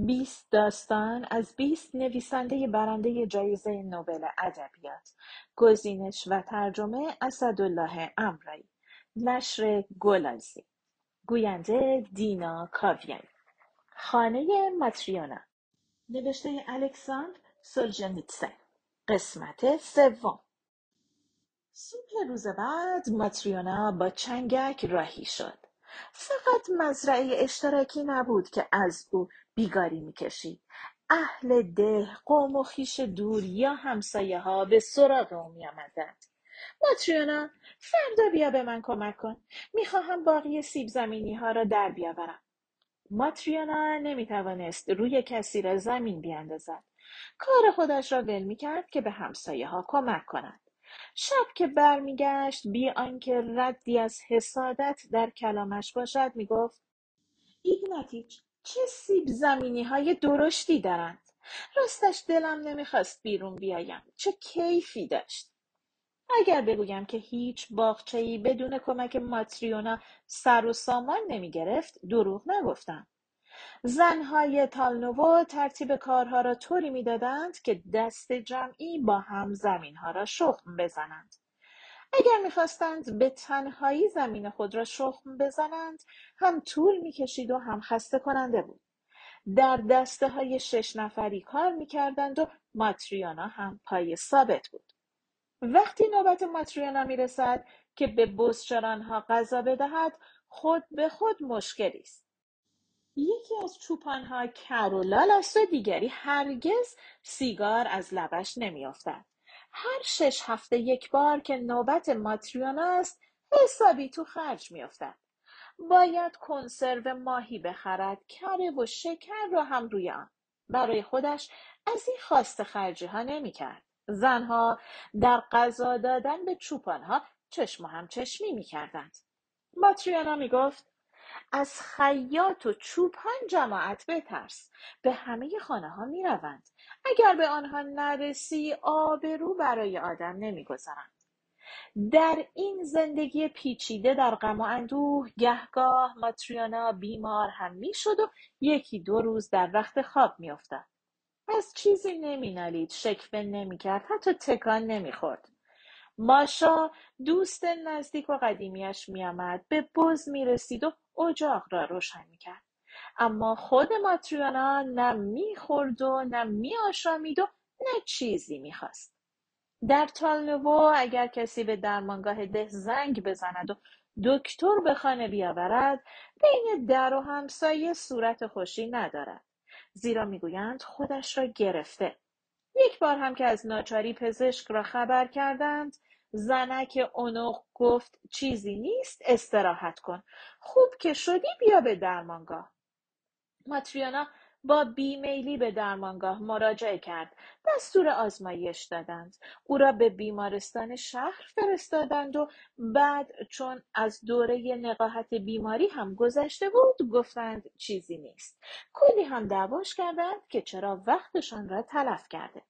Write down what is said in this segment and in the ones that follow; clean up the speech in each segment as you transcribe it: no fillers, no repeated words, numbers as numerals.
20 داستان از 20 نویسنده برنده جایزه نوبل ادبیات. گزینش و ترجمه اسدالله امرایی. نشر گولازی. گوینده دینا کاویانی. خانه ماتریونا. نوشته الکساند سولژنیتسین. قسمت سوم. صبح روز بعد ماتریونا با چنگک راهی شد. فقط مزرعه اشتراکی نبود که از او بیگاری می‌کشید. اهل ده، قوم و خویش دور یا همسایه‌ها به سراغ او می‌آمدند. ماتریونا، فردا بیا به من کمک کن. می‌خواهم باقی سیب زمینی‌ها را در بیاورم. ماتریونا نمی‌توانست روی کسی را زمین بیاندازد. کار خودش را ول می‌کرد که به همسایه‌ها کمک کند. شب که برمیگشت، بی آنکه ردی از حسادت در کلامش باشد، میگفت: ایگناتیچ، چه سیب زمینی های درشتی دارند. راستش دلم نمیخواست بیرون بیایم. چه کیفی داشت. اگر بگویم که هیچ باغچه‌ای بدون کمک ماتریونا سر و سامان نمیگرفت، دروغ نگفتم. زنهای تالنوو ترتیب کارها را طوری می دادند که دست جمعی با هم زمینها را شخم بزنند. اگر می خواستند به تنهایی زمین خود را شخم بزنند، هم طول می کشید و هم خسته کننده بود. در دسته های 6 نفری کار می کردند و ماتریونا هم پای ثابت بود. وقتی نوبت ماتریونا می رسد که به بزچرانها غذا بدهد، خود به خود مشکلی است. یکی از چوپان‌ها کرولال است و دیگری هرگز سیگار از لبش نمی‌افتد. هر 6 هفته یک بار که نوبت ماتریونا است، حسابی تو خرج می‌افتد. باید کنسرو ماهی بخرد، کره و شکر را هم روی آن. برای خودش از این خواسته خرجی‌ها نمی‌کرد. زنها در غذا دادن به چوپان‌ها چشم و همچشمی می‌کردند. ماتریونا می‌گفت: از خیاط و چوپان جماعت بترس. به همه خانه ها می روند. اگر به آنها نرسی، آبرو برای آدم نمی گذارند. در این زندگی پیچیده در غم و اندوه، گهگاه ماتریونا بیمار هم می شد و 1-2 روز در وقت خواب می افتاد. از چیزی نمی نالید، شکوه نمی کرد، حتی تکان نمی خورد. ماشا، دوست نزدیک و قدیمیش، می آمد، به بز می رسید و اجاق را روشن میکرد. اما خود ماتریونا نه میخورد و نه میآشامید و نه چیزی میخواست. در تالنوو اگر کسی به درمانگاه ده زنگ بزند و دکتر به خانه بیاورد، بین در و همسایه صورت خوشی ندارد، زیرا میگویند خودش را گرفته. یک بار هم که از ناچاری پزشک را خبر کردند، زنک اونق گفت: چیزی نیست، استراحت کن. خوب که شدی بیا به درمانگاه. ماتریونا با بیمیلی به درمانگاه مراجعه کرد. دستور آزمایش دادند. او را به بیمارستان شهر فرستادند و بعد چون از دوره نقاهت بیماری هم گذشته بود، گفتند چیزی نیست. کلی هم دعواش کردند که چرا وقتشان را تلف کرده.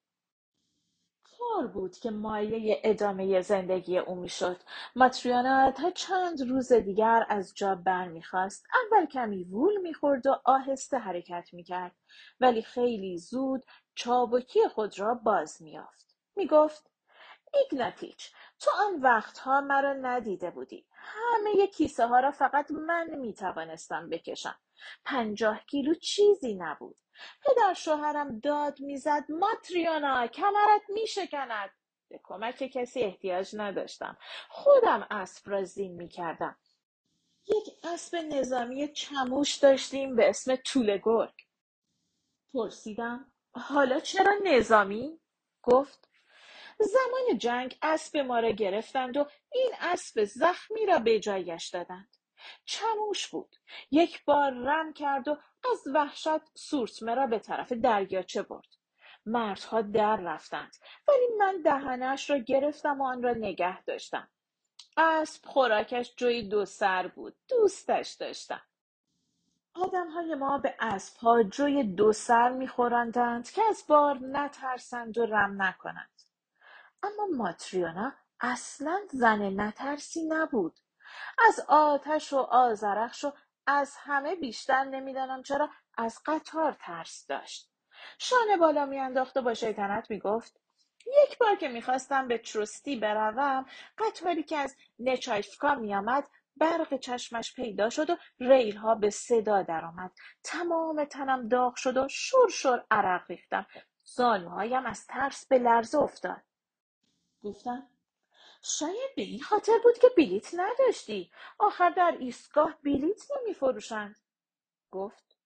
کار بود که مایه ادامه زندگی او میشد. ماتریونا تا چند روز دیگر از جا برمیخواست. اول کمی وول میخورد و آهسته حرکت میکرد، ولی خیلی زود چابکی خود را باز میافت. میگفت: ایگناتیچ، تو آن وقتها مرا ندیده بودی. همه کیسه ها را فقط من میتوانستم بکشم. 50 کیلو چیزی نبود. پدر شوهرم داد میزد: ماتریونا، کمرت میشکند. به کمک کسی احتیاج نداشتم. خودم اسب را زین میکردم. یک اسب نظامی چموش داشتیم به اسم توله گرگ. پرسیدم: حالا چرا نظامی؟ گفت: زمان جنگ اسب ما را گرفتند و این اسب زخمی را به جایش دادند. چموش بود. یک بار رم کرد و از وحشت سورتمه را به طرف دریاچه برد. مردها در رفتند، ولی من دهنش را گرفتم و آن را نگه داشتم. اسب خوراکش جوی 2 سر بود. دوستش داشتم. آدمهای ما به اسبها جوی 2 سر میخورندند که از بار نترسند و رم نکنند. اما ماتریونا اصلاً زن نترسی نبود. از آتش و آذرخش و از همه بیشتر نمیدانم چرا از قطار ترس داشت. شانه بالا میانداخت و با شیطنت میگفت یک بار که میخواستم به تروستی بروم، قطاری که از نچایفکا میامد برق چشمش پیدا شد و ریل ها به صدا در آمد. تمام تنم داغ شد و شور شور عرق ریختم. زانوهایم از ترس به لرزه افتاد. گفتم شاید به این خاطر بود که بلیت نداشتی. آخر در ایستگاه بلیت نمی فروشند. گفت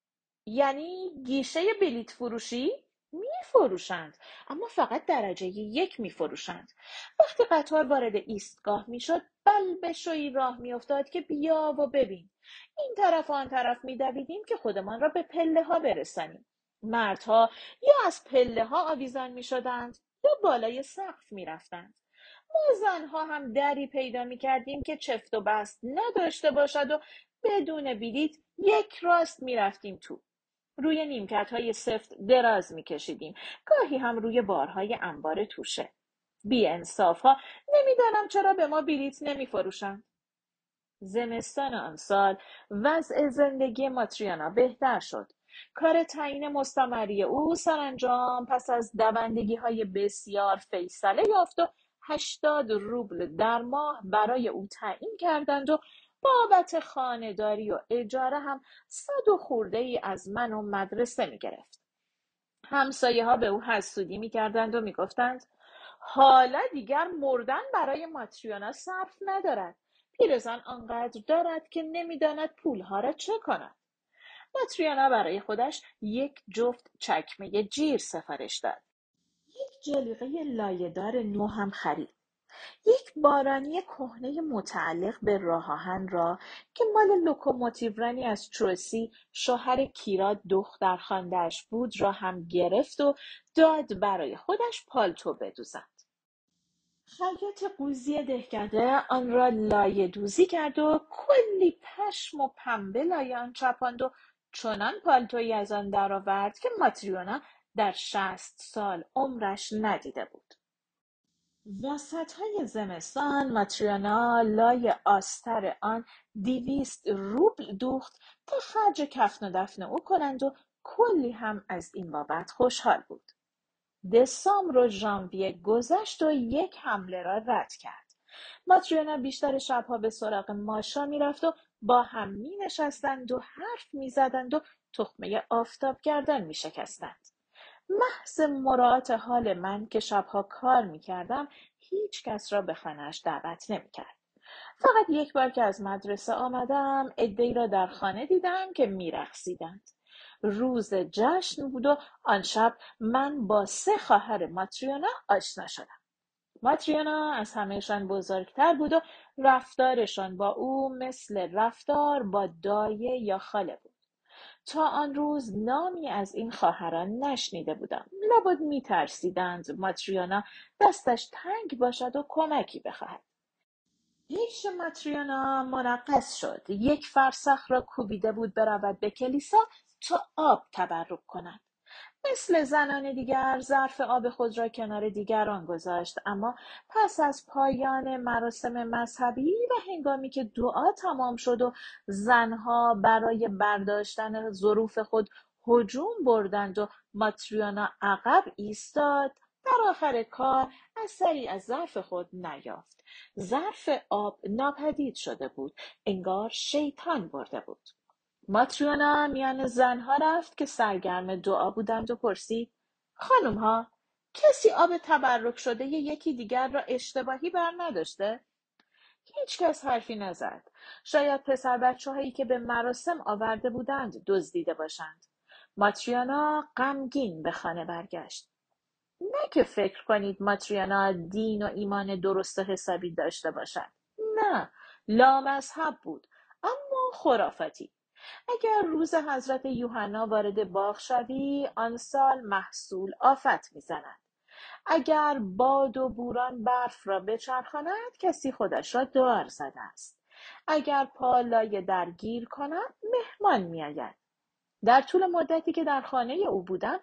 یعنی گیشه بلیت فروشی؟ می فروشند، اما فقط درجه یک می فروشند. وقتی قطار وارد ایستگاه می شد، بلبه شوی راه می افتاد که بیا و ببین. این طرف و آن طرف می دویدیم که خودمان را به پله ها برسانیم. مردها یا از پله ها آویزان می شدند یا بالای سقف می رفتند. ما زنها هم دری پیدا می کردیم که چفت و بست نداشته باشد و بدون بلیط یک راست می رفتیم تو. روی نیمکت های سفت دراز می کشیدیم. گاهی هم روی بارهای انبار توشه. بی انصاف ها نمیدانم چرا به ما بلیط نمی فروشند. زمستان آن سال وضع زندگی ماتریونا بهتر شد. کار تعیین مستمری او سرانجام پس از دوندگی های بسیار فیصله یافت و 80 روبل در ماه برای او تعیین کردند و بابت خانه‌داری و اجاره هم 100 و خورده‌ای از من و مدرسه می گرفت. همسایه ها به او حسودی می کردند و می گفتند حالا دیگر مردن برای ماتریونا صرف ندارد. پیرزن آنقدر دارد که نمی داند پولها را چه کند. ماتریونا برای خودش یک جفت چکمه جیر سفارش داد. یک جلیقه لایه‌دار نو هم خرید. یک بارانی کهنه متعلق به راه آهن را که مال لوکوموتیو رانی از تروسی شوهر کیرا دختر خوانده‌اش بود را هم گرفت و داد برای خودش پالتو بدوزد. خیاط قوزی دهکده آن را لایه دوزی کرد و کلی پشم و پنبه لایه آن چپاند و چنان پالتویی از آن درآورد که ماتریونا در 60 سال عمرش ندیده بود. وسط‌های زمستان ماتریونا لای آستر آن 200 روبل دوخت تا خرج کفن و دفن او کنند و کلی هم از این بابت خوشحال بود. دسامبر و ژانویه گذشت و یک حمله را رد کرد. ماتریونا بیشتر شبها به سراغ ماشا میرفت و با هم می نشستند و حرف می زدند و تخمه آفتاب گردن می شکستند. محض مراعات حال من که شبها کار می کردم، هیچ کس را به خانه‌اش دعوت نمی کرد. فقط یک بار که از مدرسه آمدم، عده‌ای را در خانه دیدم که می رقصیدند. روز جشن بود و آن شب من با 3 خواهر ماتریونا آشنا شدم. ماتریونا از همهشان بزرگتر بود و رفتارشان با او مثل رفتار با دایه یا خاله بود. تا آن روز نامی از این خواهران نشنیده بودم. لابد می ترسیدند ماتریونا دستش تنگ باشد و کمکی بخواهد. عیش ماتریونا منقص شد. یک فرسخ را کوبیده بود برود به کلیسا تا آب تبرک کند. مثل زنان دیگر ظرف آب خود را کنار دیگران گذاشت، اما پس از پایان مراسم مذهبی و هنگامی که دعا تمام شد و زنها برای برداشتن ظروف خود هجوم بردند و ماتریونا عقب ایستاد، در آخر کار اثری از ظرف خود نیافت. ظرف آب ناپدید شده بود، انگار شیطان برده بود. ماتریونا میان زنها رفت که سرگرم دعا بودند و پرسید خانمها، کسی آب تبرک شده یکی دیگر را اشتباهی بر نداشته؟ هیچ کس حرفی نزد. شاید پسر بچه‌هایی که به مراسم آورده بودند دزدیده باشند. ماتریونا غمگین به خانه برگشت. نه که فکر کنید ماتریونا دین و ایمان درست و حسابی داشته باشد. نه، لامذهب بود، اما خرافاتی. اگر روز حضرت یوحنا وارد باغ شوی، آن سال محصول آفت می‌زند. اگر باد و بوران برف را بچرخاند، کسی خودش را دار زده است. اگر پا لایه در گیر کند، مهمان می‌آید. در طول مدتی که در خانه او بودم،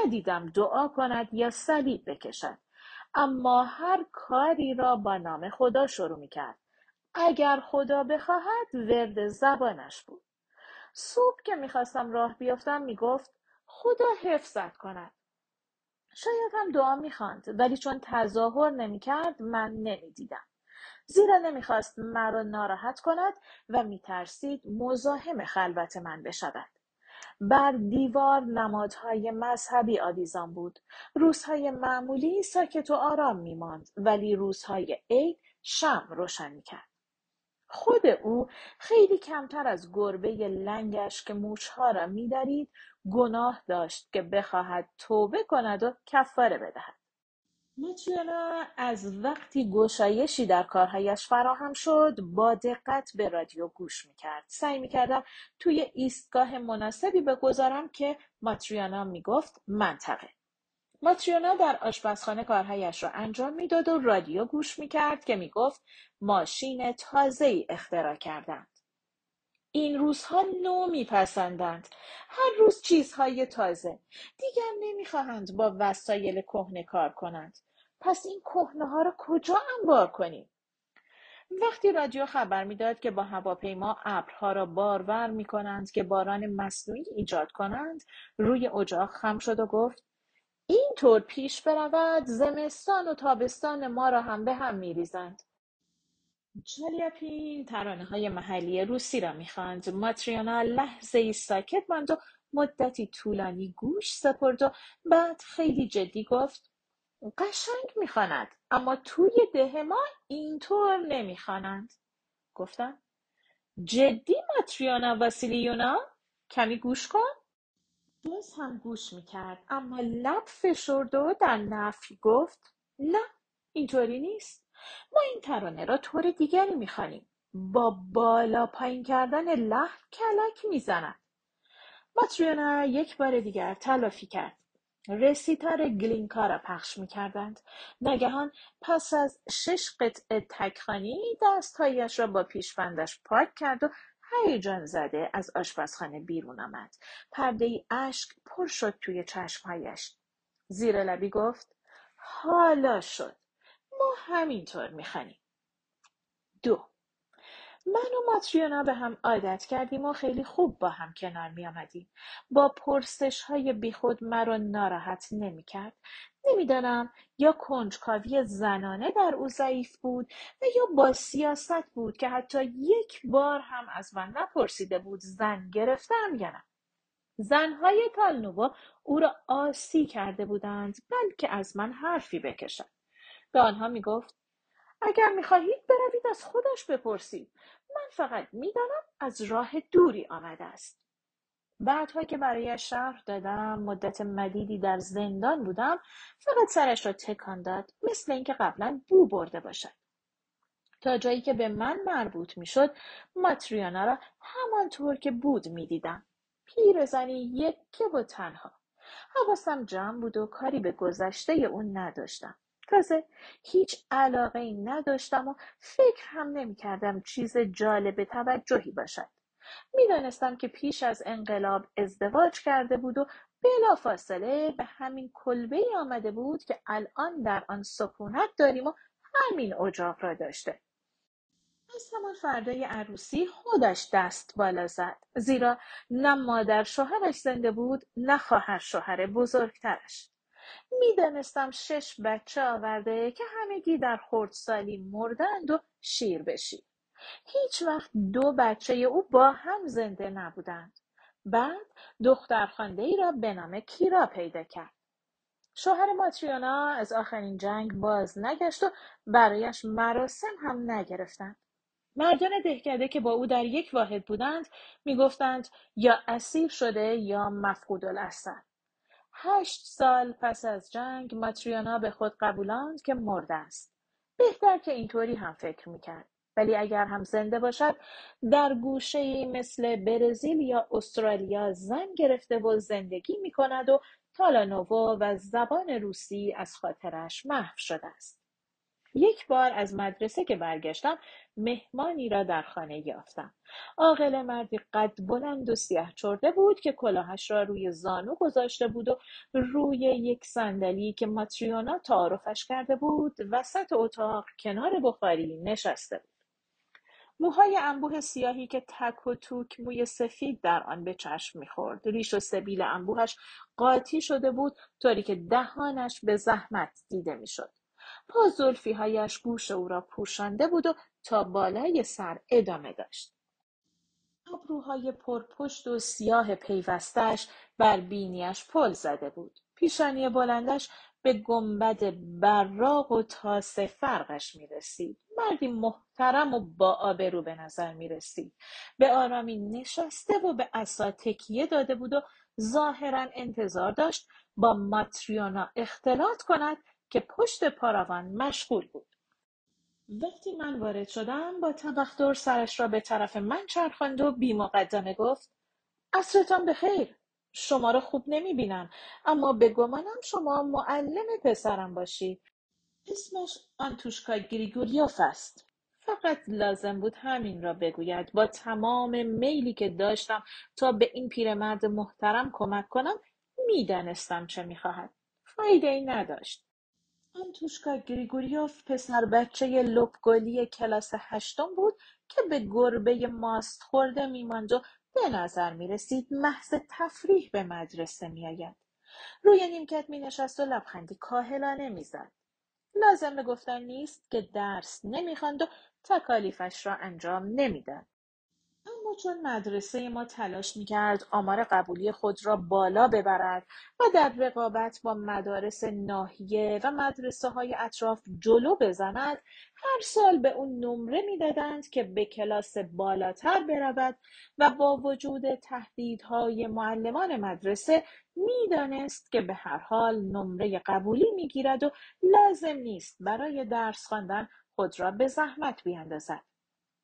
ندیدم دعا کند یا صلیب بکشد. اما هر کاری را با نام خدا شروع می‌کرد. اگر خدا بخواهد، ورد زبانش بود. صبح که میخواستم راه بیافتم میگفت خدا حفظت کند. شاید هم دعا میخواند، ولی چون تظاهر نمیکرد من نمیدیدم. زیرا نمیخواست مرا ناراحت کند و میترسید مزاحم خلوت من بشود. بر دیوار نمادهای مذهبی آویزان بود. روزهای معمولی ساکت و آرام میماند، ولی روزهای عید شمع روشن میکرد. خود او خیلی کمتر از گربه لنگش که موشها را میدرید گناه داشت که بخواهد توبه کند و کفاره بدهد. ماتریونا از وقتی گشایشی در کارهایش فراهم شد با دقت به رادیو گوش میکرد. سعی میکردم توی ایستگاه مناسبی بگذارم که ماتریونا میگفت منطقه. ماتریونا در آشپزخانه کارهایش را انجام میداد و رادیو گوش میکرد که میگفت ماشین تازه‌ای اختراع کردند. این روزها نو میپسندند، هر روز چیزهای تازه. دیگر نمیخواهند با وسایل کهنه کار کنند. پس این کهنه ها را کجا انبار کنیم؟ وقتی رادیو خبر میداد که با هواپیما ابرها را بارور میکنند که باران مصنوعی ایجاد کنند، روی اجاق خم شد و گفت این طور پیش برود زمستان و تابستان ما را هم به هم میریزند. چالیاکین ترانه های محلی روسی را میخواند. ماتریونا لحظه ای ساکت ماند و مدتی طولانی گوش سپرد و بعد خیلی جدی گفت قشنگ میخواند، اما توی ده ما اینطور نمیخوانند. گفتم جدی ماتریونا واسیلیونا؟ کمی گوش کن. باز هم گوش میکرد، اما لب فشرد و در نفی گفت نه اینطوری نیست، ما این ترانه را طور دیگری میخوانیم. با بالا پایین کردن لحن کلک میزند. ماتریونا یک بار دیگر تلافی کرد. رسیتار گلینکا را پخش میکردند. ناگهان پس از 6 قطعه تکخوانی دستهایش را با پیشبندش پاک کرد و هیجان زده از آشپزخانه بیرون آمد. پرده‌ای اشک پر شد توی چشمهایش. زیر لبی گفت حالا شد، ما همینطور میخوانیم. 2. من و ماتریونا به هم عادت کردیم و خیلی خوب با هم کنار میآمدیم. با پرسش های بیخود مرا ناراحت نمیکرد. نمیدانم یا کنجکاوی زنانه در او ضعیف بود و یا با سیاست بود که حتی یک بار هم از من نپرسیده بود زن گرفتم یا نه. زنهای تالنوو او را آسی کرده بودند بلکه از من حرفی بکشد. به آنها میگفت اگر میخواهید بروید از خودش بپرسید، من فقط میدانم از راه دوری آمده است. بعدها که برای شهر دادم مدت مدیدی در زندان بودم، فقط سرش را تکان داد، مثل اینکه قبلا بو برده باشد. تا جایی که به من مربوط میشد ماتریونا را همانطور که بود میدیدم، پیرزنی یکه و تنها. حواسم جمع بود و کاری به گذشته اون نداشتم. تازه هیچ علاقه‌ای نداشتم و فکر هم نمی‌کردم چیز جالب توجهی باشد. می‌دانستم که پیش از انقلاب ازدواج کرده بود و بلافاصله به همین کلبه‌ای آمده بود که الان در آن سکونت داریم و همین اجاق را داشته. از همان فردای عروسی خودش دست بالا زد، زیرا نه مادر شوهرش زنده بود نه خواهر شوهر بزرگترش. میدانستم 6 بچه آورده که همگی در خردسالی مردند و شیر به شیر. هیچ وقت 2 بچه او با هم زنده نبودند. بعد دخترخوانده‌ای را به نام کیرا پیدا کرد. شوهر ماتریونا از آخرین جنگ باز نگشت و برایش مراسم هم نگرفتند. مردان دهکده که با او در یک واحد بودند میگفتند یا اسیر شده یا مفقودالاثر. 8 سال پس از جنگ ماتریونا به خود قبولاند که مرده است. بهتر که اینطوری هم فکر میکرد. ولی اگر هم زنده باشد در گوشه‌ای مثل برزیل یا استرالیا زن گرفته و زندگی میکند و تالانوو و زبان روسی از خاطرش محو شده است. یک بار از مدرسه که برگشتم مهمانی را در خانه یافتم. عاقل مردی قد بلند و سیاه چرده بود که کلاهش را روی زانو گذاشته بود و روی یک صندلی که ماتریونا تعارفش کرده بود وسط اتاق کنار بخاری نشسته بود. موهای انبوه سیاهی که تک و توک موی سفید در آن به چشم می‌خورد. ریش و سبیل انبوهش قاطی شده بود طوری که دهانش به زحمت دیده می‌شد. پا زلفی‌هایش گوش او را پوشانده بود و تا بالای سر ادامه داشت. ابروهای پرپشت و سیاه پیوستش بر بینیش پل زده بود. پیشانی بلندش به گنبد براق و تاس فرقش می رسید. مردی محترم و با آبرو به نظر می رسید. به آرامی نشسته و به عصا تکیه داده بود و ظاهرا انتظار داشت با ماتریونا اختلاط کند که پشت پاراوان مشغول بود. وقتی من وارد شدم با تبختر سرش را به طرف من چرخاند و بی مقدمه گفت عصرتان بخیر. شما را خوب نمی بینم اما به گمانم شما معلم پسرم باشی. اسمش آنتوشکا گریگوریف است. فقط لازم بود همین را بگوید. با تمام میلی که داشتم تا به این پیرمرد محترم کمک کنم میدانستم چه میخواهد. فایده ای نداشت. آنتوشکا گریگوریف پسر بچه لپگلی کلاس 8 بود که به گربه ماست خورده میماند و به نظر می رسید محض تفریح به مدرسه می آید. روی نیمکت می نشست و لبخندی کاهلانه می زد. لازم به گفتن نیست که درس نمی خواند و تکالیفش را انجام نمی داد. اما چون مدرسه ما تلاش می کرد آمار قبولی خود را بالا ببرد و در رقابت با مدارس ناحیه و مدرسه های اطراف جلو بزند، هر سال به اون نمره می دادند که به کلاس بالاتر برود و با وجود تهدیدهای معلمان مدرسه می دانست که به هر حال نمره قبولی می گیرد و لازم نیست برای درس خواندن خود را به زحمت بیاندازد.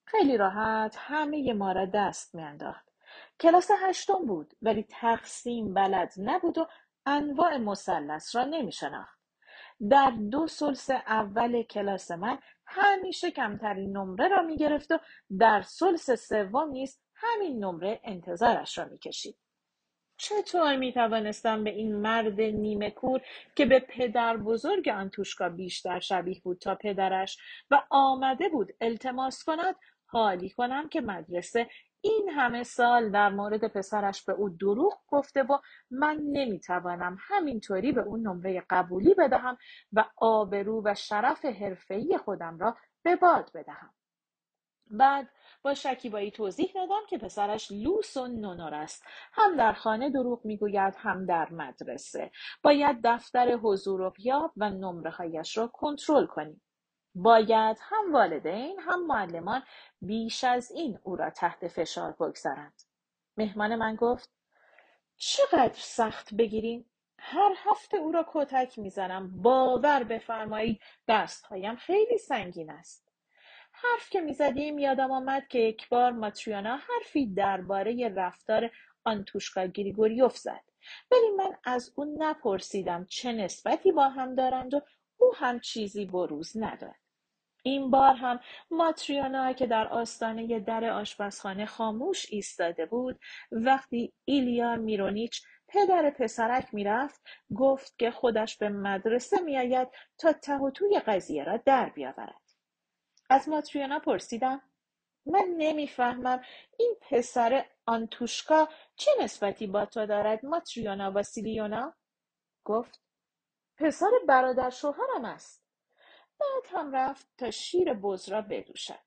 خیلی راحت همه ما را دست میانداخت. کلاس 8 بود ولی تقسیم بلد نبود و انواع مثلث را نمی شناخت. در 2 ثلث اول کلاس من همیشه کمترین نمره را می گرفت و در ثلث سوم نیز همین نمره انتظارش را می کشید. چطور می توانستم به این مرد نیمه کور که به پدر بزرگ آنتوشکا بیشتر شبیه بود تا پدرش و آمده بود التماس کند حالی کنم که مدرسه این همه سال در مورد پسرش به او دروغ گفته و من نمیتوانم همینطوری به او نمره قبولی بدهم و آبرو و شرف حرفه‌ای خودم را به باد بدهم. بعد با شکیبایی توضیح دادم که پسرش لوس و نونور است. هم در خانه دروغ میگوید هم در مدرسه. باید دفتر حضور و غیاب و نمره‌هایش را کنترل کنیم. باید هم والدین هم معلمان بیش از این او را تحت فشار بگذارند. مهمان من گفت چقدر سخت بگیریم؟ هر هفته او را کتک میزنم. باور بفرمایید دستهایم خیلی سنگین است. حرف که میزدیم یادم آمد که یک بار ماتریونا حرفی درباره رفتار آنتوشکا گریگوریف زد. ولی من از او نپرسیدم چه نسبتی با هم دارند و او هم چیزی بروز نداد. این بار هم ماتریونا که در آستانه در آشپزخانه خاموش ایستاده بود وقتی ایلیا میرونیچ پدر پسرک میرفت گفت که خودش به مدرسه میآید تا ته و توی قضیه را در بیاورد. از ماتریونا پرسیدم من نمیفهمم این پسر آنتوشکا چه نسبتی با تو دارد ماتریونا واسیلیونا؟ گفت پسر برادر شوهرم است. بعد هم رفت تا شیر بز را بدوشد.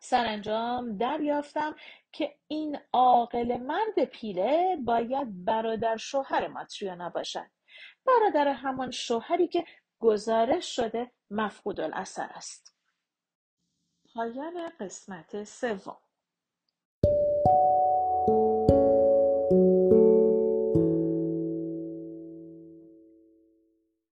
سرانجام دریافتم که این عاقل مرد پیله باید برادر شوهر ماتریونا باشد. برادر همان شوهری که گزارش شده مفقودالاثر است. پایان قسمت 3.